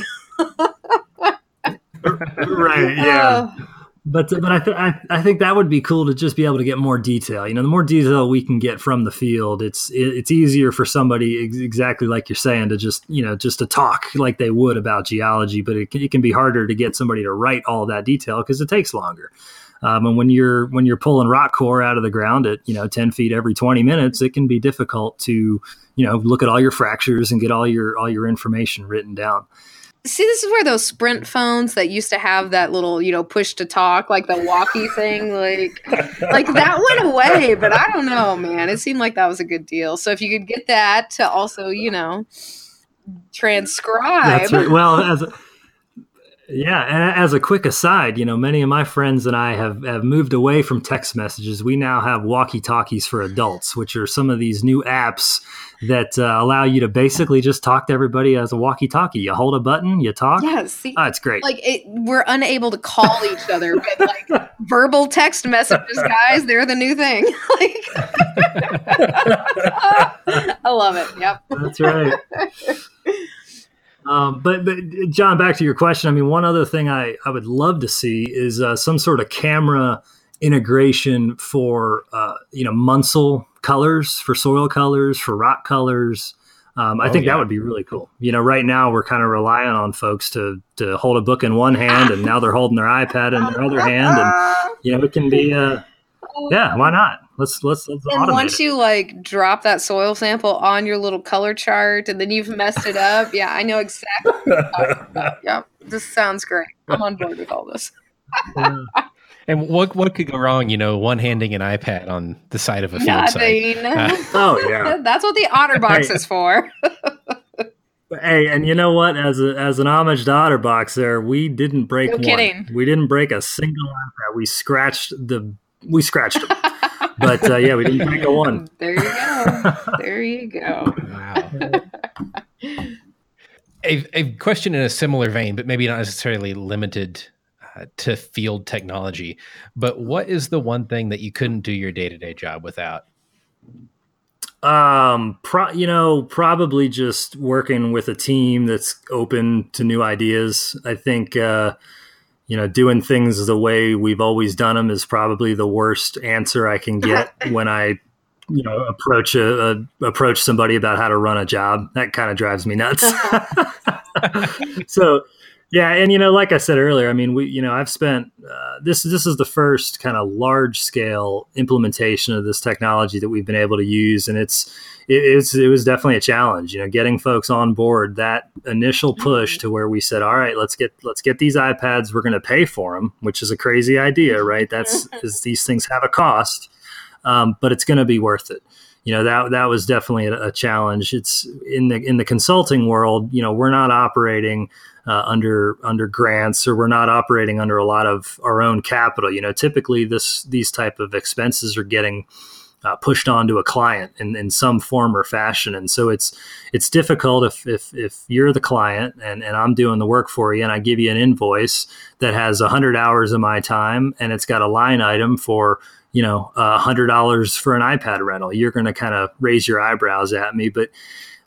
Right. Yeah. Oh. But I think that would be cool to just be able to get more detail. The more detail we can get from the field, it's easier for somebody exactly like you're saying to just to talk like they would about geology. But it can be harder to get somebody to write all that detail because it takes longer. And when you're pulling rock core out of the ground at 10 feet every 20 minutes, it can be difficult to look at all your fractures and get all your information written down. See, this is where those Sprint phones that used to have that little, push to talk, like the walkie thing, like that went away. But I don't know, man. It seemed like that was a good deal. So if you could get that to also, transcribe. That's right. Well, as a quick aside, many of my friends and I have moved away from text messages. We now have walkie-talkies for adults, which are some of these new apps that allow you to basically just talk to everybody as a walkie-talkie. You hold a button, you talk. Yeah, see, it's great. We're unable to call each other, but verbal text messages, guys, they're the new thing. I love it. Yep, that's right. But John, back to your question. I mean, one other thing I would love to see is some sort of camera integration for munsel colors, for soil colors, for rock colors. I think that would be really cool. Right now we're kind of relying on folks to hold a book in one hand, and now they're holding their iPad in their other hand, and it can be. Yeah, why not? Let's and automate once it. You like drop that soil sample on your little color chart and then you've messed it up. Yeah, I know exactly what you're talking about. Yeah, this sounds great. I'm on board with all this. And what could go wrong, you know, one-handing an iPad on the side of a field site? Oh, yeah. That's what the OtterBox is for. Hey, and you know what? As an homage to OtterBox there, we didn't break one. Kidding. We didn't break a single iPad. We scratched them. But, yeah, we didn't break a one. There you go. There you go. Wow. A question in a similar vein, but maybe not necessarily limited to field technology, but what is the one thing that you couldn't do your day-to-day job without? Probably just working with a team that's open to new ideas. I think, doing things the way we've always done them is probably the worst answer I can get when I, approach approach somebody about how to run a job. That kind of drives me nuts. So, yeah. And, like I said earlier, I mean, we, I've spent, this is the first kind of large scale implementation of this technology that we've been able to use. And it was definitely a challenge, getting folks on board, that initial push to where we said, all right, let's get these iPads. We're going to pay for them, which is a crazy idea, right? These things have a cost, but it's going to be worth it. That was definitely a challenge. It's in the consulting world, we're not operating under grants, or we're not operating under a lot of our own capital. Typically these type of expenses are getting pushed onto a client in some form or fashion. And so it's difficult if you're the client and I'm doing the work for you and I give you an invoice that has 100 hours of my time and it's got a line item for $100 for an iPad rental, you're going to kind of raise your eyebrows at me. But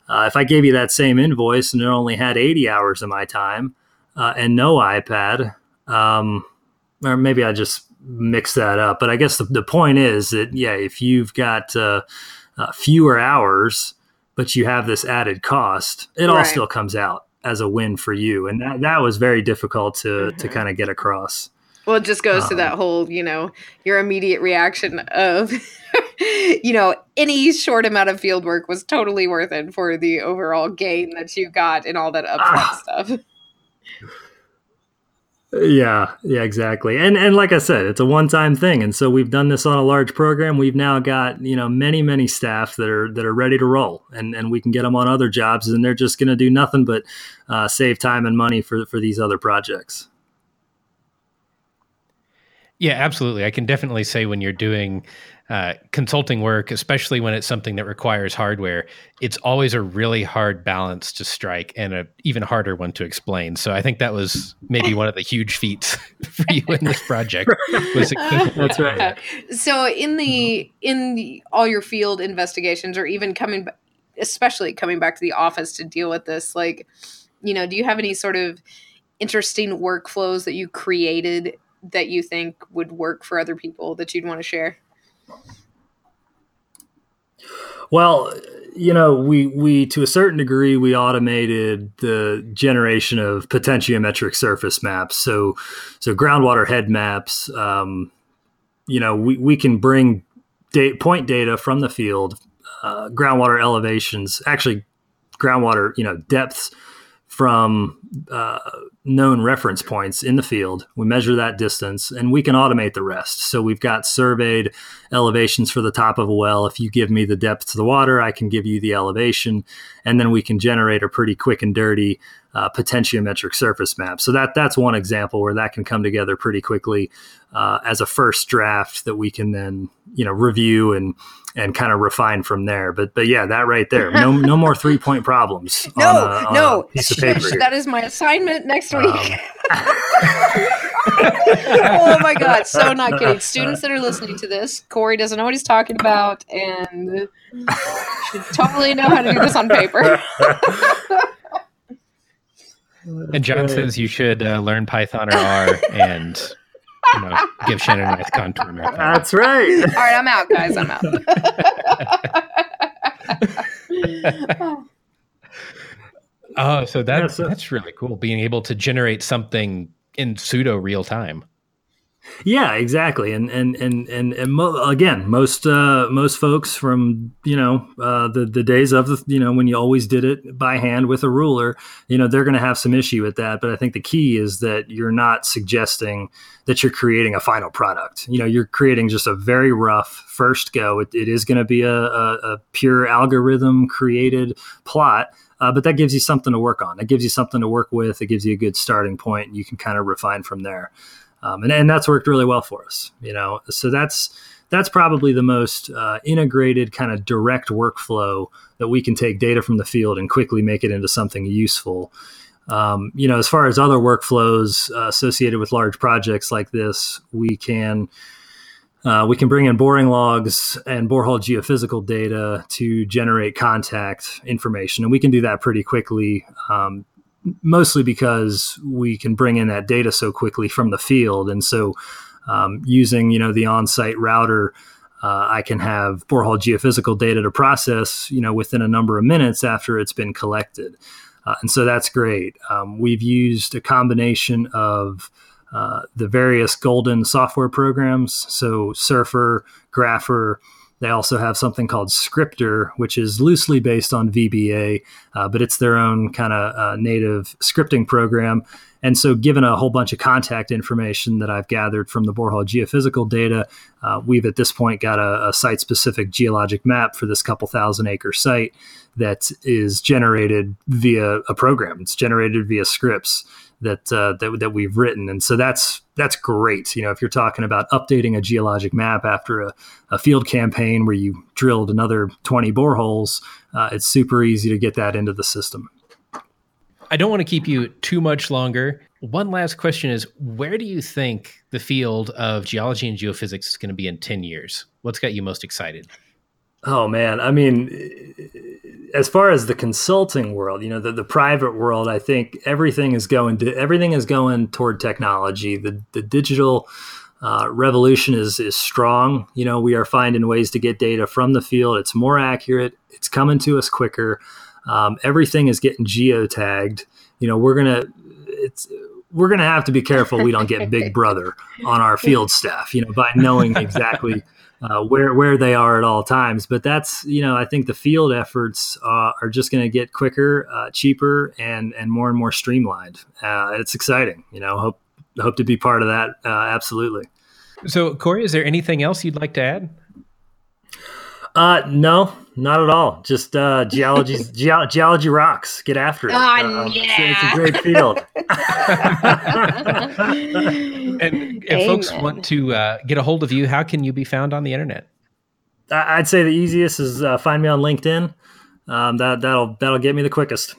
if I gave you that same invoice and it only had 80 hours of my time and no iPad, or maybe I just mix that up. But I guess the point is that, if you've got fewer hours, but you have this added cost, it all still comes out as a win for you. And that was very difficult to kind of get across. Well, it just goes to that whole, your immediate reaction of, any short amount of field work was totally worth it for the overall gain that you got and all that upfront stuff. Yeah, exactly. And like I said, it's a one-time thing. And so we've done this on a large program. We've now got, many, many staff that are ready to roll, and we can get them on other jobs, and they're just going to do nothing but save time and money for these other projects. Yeah, absolutely. I can definitely say when you're doing consulting work, especially when it's something that requires hardware, it's always a really hard balance to strike and an even harder one to explain. So I think that was maybe one of the huge feats for you in this project. That's right. So in all your field investigations, or even especially coming back to the office to deal with this, like, do you have any sort of interesting workflows that you created that you think would work for other people that you'd want to share? Well, we to a certain degree, we automated the generation of potentiometric surface maps. So groundwater head maps, we can bring point data from the field, groundwater elevations, actually groundwater, depths from known reference points in the field. We measure that distance and we can automate the rest. So we've got surveyed elevations for the top of a well. If you give me the depth to the water, I can give you the elevation, and then we can generate a pretty quick and dirty potentiometric surface map. So that's one example where that can come together pretty quickly as a first draft that we can then, review and kind of refine from there. But yeah, that right there, no more 3-point problems. On a piece of paper. That is my assignment next week. Oh my God. So not kidding. Students that are listening to this, Corey doesn't know what he's talking about and should totally know how to do this on paper. And John says you should learn Python or R and give Shannon a nice contour. That's right. All right, I'm out, guys. I'm out. So that's really cool, being able to generate something in pseudo real time. Yeah, exactly. And again, most folks from, the days of when you always did it by hand with a ruler, they're going to have some issue with that. But I think the key is that you're not suggesting that you're creating a final product. You're creating just a very rough first go. It is going to be a pure algorithm created plot. But that gives you something to work on. It gives you something to work with. It gives you a good starting point, and you can kind of refine from there. And that's worked really well for us, So that's probably the most integrated kind of direct workflow that we can take data from the field and quickly make it into something useful. As far as other workflows associated with large projects like this, we can bring in boring logs and borehole geophysical data to generate contact information, and we can do that pretty quickly. Mostly because we can bring in that data so quickly from the field. And so using, the on-site router, I can have borehole geophysical data to process, within a number of minutes after it's been collected. And so that's great. We've used a combination of the various Golden software programs. So Surfer, Grapher. They also have something called Scripter, which is loosely based on VBA, but it's their own kind of native scripting program. And so given a whole bunch of contact information that I've gathered from the borehole geophysical data, we've at this point got a site-specific geologic map for this 2,000-acre site that is generated via a program. It's generated via scripts that we've written. And so that's great. If you're talking about updating a geologic map after a field campaign where you drilled another 20 boreholes, it's super easy to get that into the system. I don't want to keep you too much longer. One last question is, where do you think the field of geology and geophysics is going to be in 10 years? What's got you most excited? Oh, man. I mean, as far as the consulting world, the private world, I think everything is going toward technology. The digital revolution is strong. We are finding ways to get data from the field. It's more accurate. It's coming to us quicker. Everything is getting geotagged. We're going to have to be careful we don't get Big Brother on our field staff, by knowing exactly where they are at all times. But that's, I think the field efforts are just going to get quicker, cheaper, and more streamlined. It's exciting. Hope to be part of that. Absolutely. So, Corey, is there anything else you'd like to add? No, not at all. Just geology rocks. Get after it. Oh, yeah. It's a great field. And if folks want to get a hold of you, how can you be found on the internet? I'd say the easiest is find me on LinkedIn. That'll get me the quickest.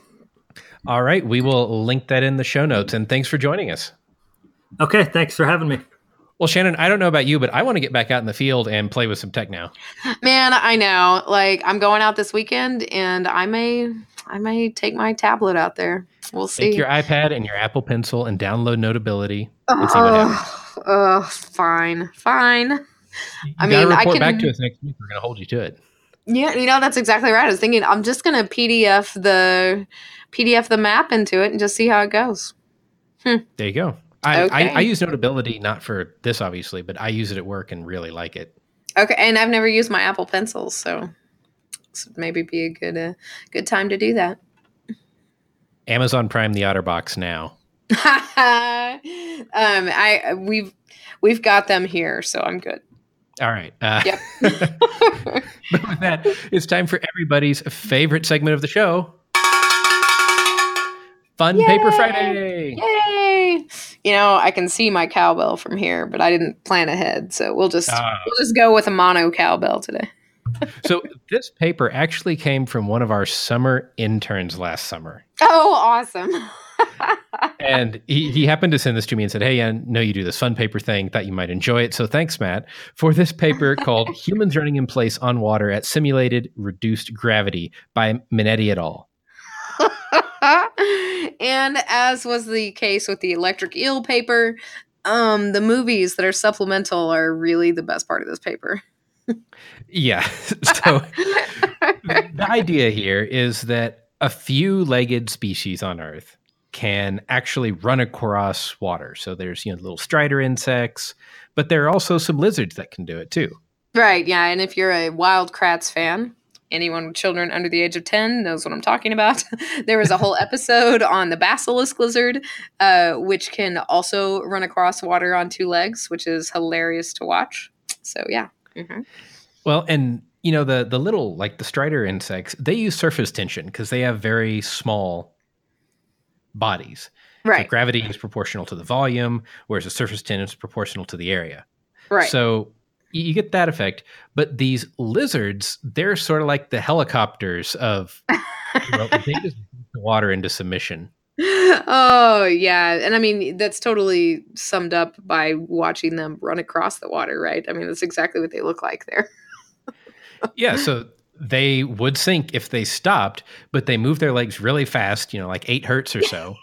All right. We will link that in the show notes. And thanks for joining us. Okay. Thanks for having me. Well, Shannon, I don't know about you, but I want to get back out in the field and play with some tech now. Man, I know. Like, I'm going out this weekend, and I may take my tablet out there. We'll see. Take your iPad and your Apple Pencil and download Notability and see what happens. Fine. Report back to us next week. We're going to hold you to it. Yeah, that's exactly right. I was thinking I'm just going to PDF the map into it and just see how it goes. There you go. I use Notability, not for this, obviously, but I use it at work and really like it. Okay, and I've never used my Apple Pencil, so this would maybe be a good time to do that. Amazon Prime the OtterBox now. We've got them here, so I'm good. All right. Yep. But with that, it's time for everybody's favorite segment of the show. Fun Yay! Paper Friday. Yay! I can see my cowbell from here, but I didn't plan ahead. So we'll just go with a mono cowbell today. So this paper actually came from one of our summer interns last summer. Oh, awesome. And he happened to send this to me and said, hey, I know you do this fun paper thing. Thought you might enjoy it. So thanks, Matt, for this paper called Humans Running in Place on Water at Simulated Reduced Gravity by Minetti et al. And as was the case with the electric eel paper, the movies that are supplemental are really the best part of this paper. Yeah. So the idea here is that a few-legged species on Earth can actually run across water. So there's, little strider insects, but there are also some lizards that can do it too. Right, yeah, and if you're a Wild Kratts fan, anyone with children under the age of 10 knows what I'm talking about. There was a whole episode on the basilisk lizard, which can also run across water on two legs, which is hilarious to watch. So, yeah. Mm-hmm. Well, and, the little, the strider insects, they use surface tension because they have very small bodies. Right. So gravity is proportional to the volume, whereas the surface tension is proportional to the area. Right. So you get that effect, but these lizards, they're sort of like the helicopters of, they just beat the water into submission. Oh, yeah. And I mean, that's totally summed up by watching them run across the water, right? I mean, that's exactly what they look like there. Yeah, so they would sink if they stopped, but they move their legs really fast, 8 hertz or so.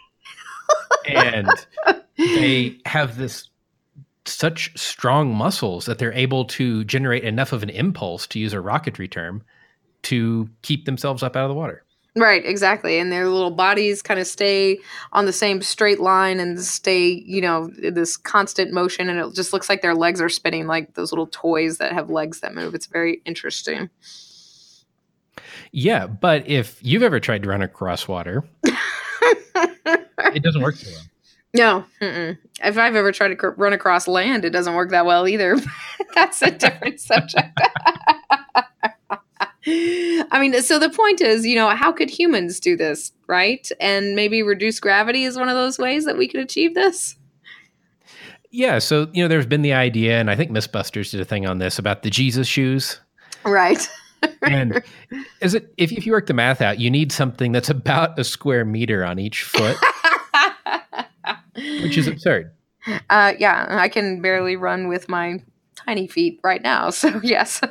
And they have this such strong muscles that they're able to generate enough of an impulse, to use a rocketry term, to keep themselves up out of the water. Right, exactly. And their little bodies kind of stay on the same straight line and stay, this constant motion. And it just looks like their legs are spinning like those little toys that have legs that move. It's very interesting. Yeah, but if you've ever tried to run across water, it doesn't work so well. No. Mm-mm. If I've ever tried to run across land, it doesn't work that well either. That's a different subject. I mean, so the point is, how could humans do this, right? And maybe reduce gravity is one of those ways that we could achieve this. Yeah. So, there's been the idea, and I think MythBusters did a thing on this about the Jesus shoes. Right. And if you work the math out, you need something that's about a square meter on each foot. Which is absurd. Yeah, I can barely run with my tiny feet right now. So, yes.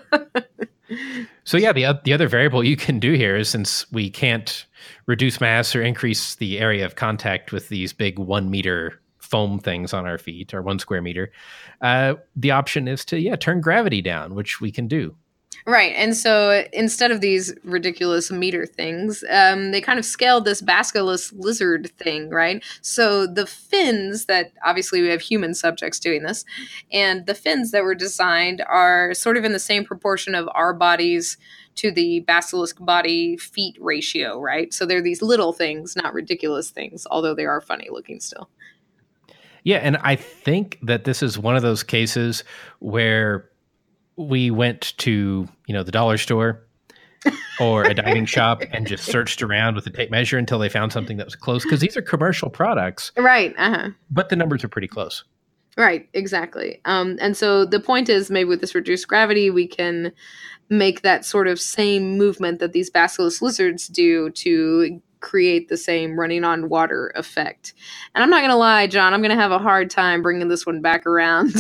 So, yeah, the other variable you can do here is, since we can't reduce mass or increase the area of contact with these big 1 meter foam things on our feet, or 1 square meter, the option is to, turn gravity down, which we can do. Right. And so instead of these ridiculous meter things, they kind of scaled this basilisk lizard thing, right? So the fins that, obviously we have human subjects doing this, and the fins that were designed are sort of in the same proportion of our bodies to the basilisk body feet ratio, right? So they're these little things, not ridiculous things, although they are funny looking still. Yeah. And I think that this is one of those cases where we went to, the dollar store or a diving shop and just searched around with a tape measure until they found something that was close, because these are commercial products. Right. Uh-huh. But the numbers are pretty close. Right. Exactly. And so the point is, maybe with this reduced gravity, we can make that sort of same movement that these basilisk lizards do to create the same running on water effect. And I'm not going to lie, John, I'm going to have a hard time bringing this one back around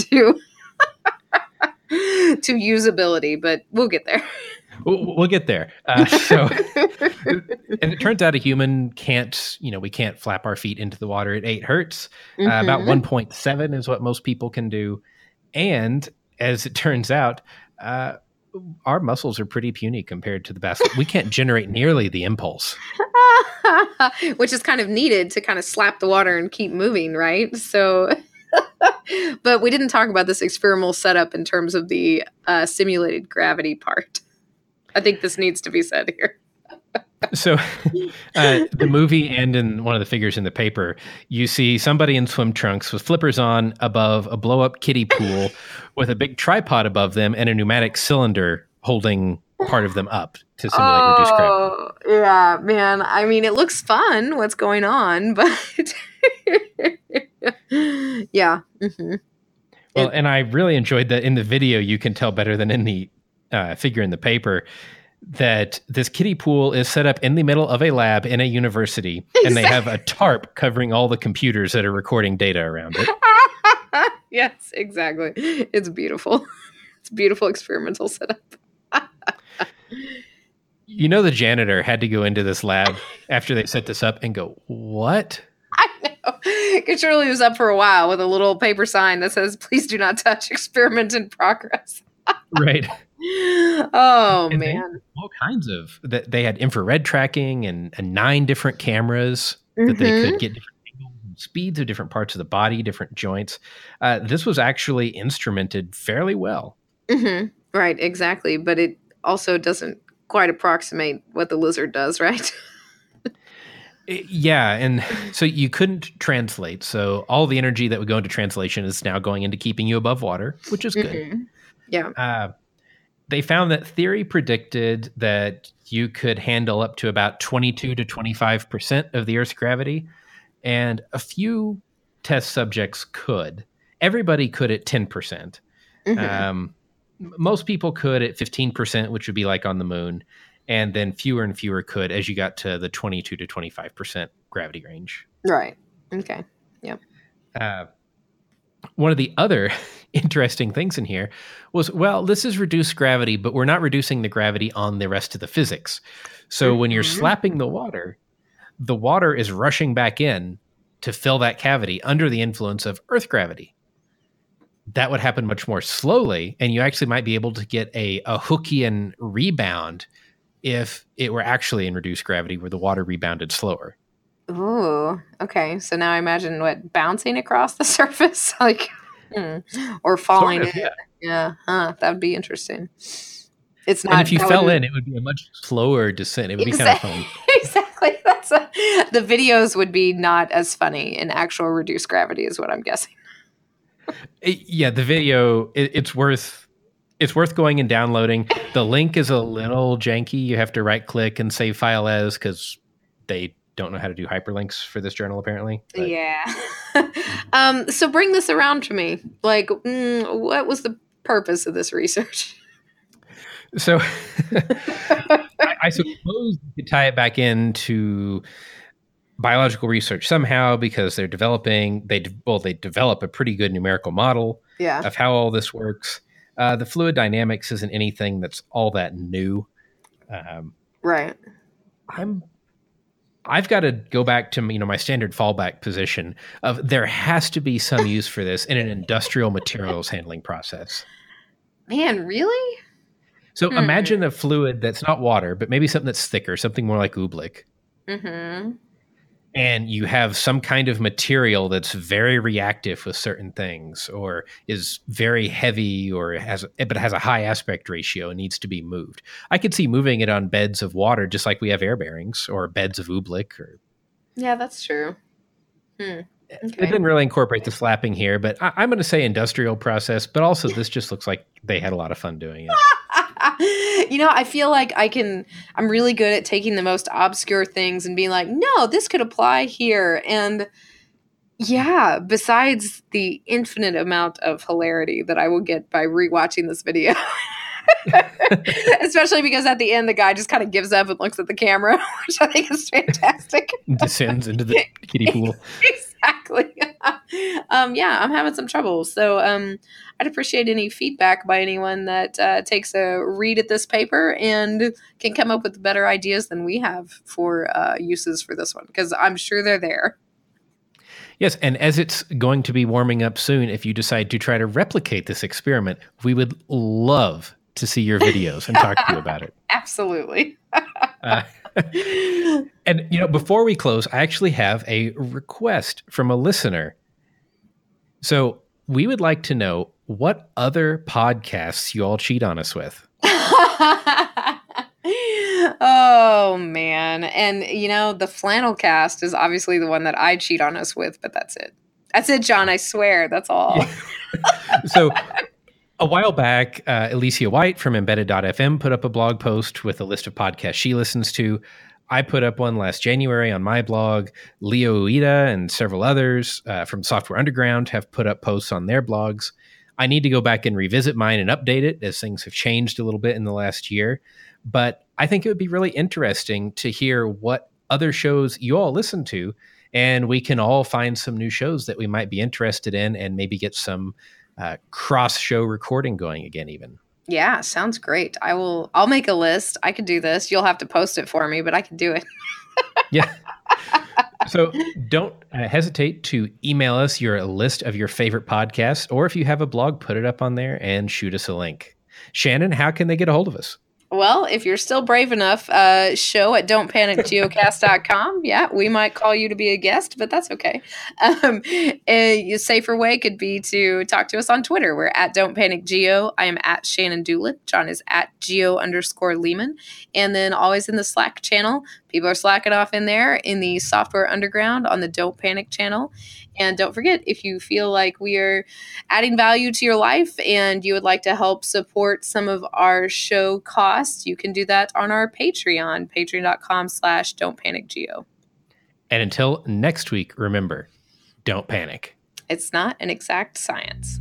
to usability, but we'll get there. We'll get there. And it turns out a human can't, we can't flap our feet into the water at 8 hertz. Mm-hmm. About 1.7 is what most people can do. And as it turns out, our muscles are pretty puny compared to the basilisk. We can't generate nearly the impulse. Which is kind of needed to kind of slap the water and keep moving, right? So... But we didn't talk about this experimental setup in terms of the simulated gravity part. I think this needs to be said here. So the movie, and in one of the figures in the paper, you see somebody in swim trunks with flippers on above a blow-up kiddie pool with a big tripod above them and a pneumatic cylinder holding part of them up to simulate reduced gravity. Oh, yeah, man. I mean, it looks fun, what's going on, but... Yeah. Mm-hmm. Well, and I really enjoyed that in the video. You can tell better than in the figure in the paper that this kiddie pool is set up in the middle of a lab in a university. Exactly. And they have a tarp covering all the computers that are recording data around it. Yes, exactly. It's beautiful. It's a beautiful experimental setup. The janitor had to go into this lab after they set this up and go, "What?" I know. It surely was up for a while with a little paper sign that says, "Please do not touch. Experiment in progress." Right. Oh, and man. All kinds of that. They had infrared tracking and 9 different cameras that they could get different speeds of different parts of the body, different joints. This was actually instrumented fairly well. Mm-hmm. Right, exactly. But it also doesn't quite approximate what the lizard does, right? Yeah, and so you couldn't translate. So all the energy that would go into translation is now going into keeping you above water, which is good. Mm-hmm. Yeah. They found that theory predicted that you could handle up to about 22 to 25% of the Earth's gravity, and a few test subjects could. Everybody could at 10%. Mm-hmm. Most people could at 15%, which would be like on the moon. And then fewer and fewer could as you got to the 22 to 25% gravity range. Right. Okay. Yeah. One of the other interesting things in here was, well, this is reduced gravity, but we're not reducing the gravity on the rest of the physics. So mm-hmm. when you're slapping the water is rushing back in to fill that cavity under the influence of Earth gravity. That would happen much more slowly, and you actually might be able to get a Hookean rebound if it were actually in reduced gravity where the water rebounded slower. Ooh, okay. So now I imagine what, bouncing across the surface? Like, or falling sort of, in. Yeah. That would be interesting. It's not. And if you fell in, it would be a much slower descent. It would be kind of fun. Exactly. The videos would be not as funny in actual reduced gravity is what I'm guessing. Yeah, the video, it's worth going and downloading. The link is a little janky. You have to right click and save file as, because they don't know how to do hyperlinks for this journal apparently. But. Yeah. So bring this around to me. Like, what was the purpose of this research? So I suppose you could tie it back into biological research somehow, because they're developing, they develop a pretty good numerical model of how all this works. The fluid dynamics isn't anything that's all that new. Right. I've got to go back to, my standard fallback position of there has to be some use for this in an industrial materials handling process. Man, really? So imagine a fluid that's not water, but maybe something that's thicker, something more like oobleck. Mm-hmm. And you have some kind of material that's very reactive with certain things, or is very heavy, but has a high aspect ratio and needs to be moved. I could see moving it on beds of water, just like we have air bearings, or beds of oobleck. Yeah, that's true. Okay. It didn't really incorporate the slapping here, but I'm going to say industrial process. But also, this just looks like they had a lot of fun doing it. I feel like I'm really good at taking the most obscure things and being like, no, this could apply here. And yeah, besides the infinite amount of hilarity that I will get by rewatching this video, especially because at the end, the guy just kind of gives up and looks at the camera, which I think is fantastic. Descends into the kiddie pool. Exactly. I'm having some trouble. So I'd appreciate any feedback by anyone that takes a read at this paper and can come up with better ideas than we have for uses for this one, because I'm sure they're there. Yes, and as it's going to be warming up soon, if you decide to try to replicate this experiment, we would love to see your videos and talk to you about it. Absolutely. And, before we close, I actually have a request from a listener. So we would like to know what other podcasts you all cheat on us with. Oh, man. And, the flannel cast is obviously the one that I cheat on us with, but that's it. That's it, John. I swear. That's all. Yeah. So a while back, Alicia White from Embedded.fm put up a blog post with a list of podcasts she listens to. I put up one last January on my blog. Leo Ueda and several others from Software Underground have put up posts on their blogs. I need to go back and revisit mine and update it as things have changed a little bit in the last year. But I think it would be really interesting to hear what other shows you all listen to, and we can all find some new shows that we might be interested in and maybe get some cross-show recording going again, even. Yeah, sounds great. I'll make a list. I could do this. You'll have to post it for me, but I can do it. Yeah. So don't hesitate to email us your list of your favorite podcasts, or if you have a blog, put it up on there and shoot us a link. Shannon, how can they get a hold of us? Well, if you're still brave enough, show at don'tpanicgeocast.com. Yeah, we might call you to be a guest, but that's okay. A safer way could be to talk to us on Twitter. We're at don'tpanicgeo. I am at Shannon Doolett. John is at geo_Lehman. And then always in the Slack channel. People are slacking off in there in the Software Underground on the Don't Panic channel. And don't forget, if you feel like we are adding value to your life and you would like to help support some of our show costs, you can do that on our Patreon, patreon.com/don'tpanicgeo. And until next week, remember, don't panic. It's not an exact science.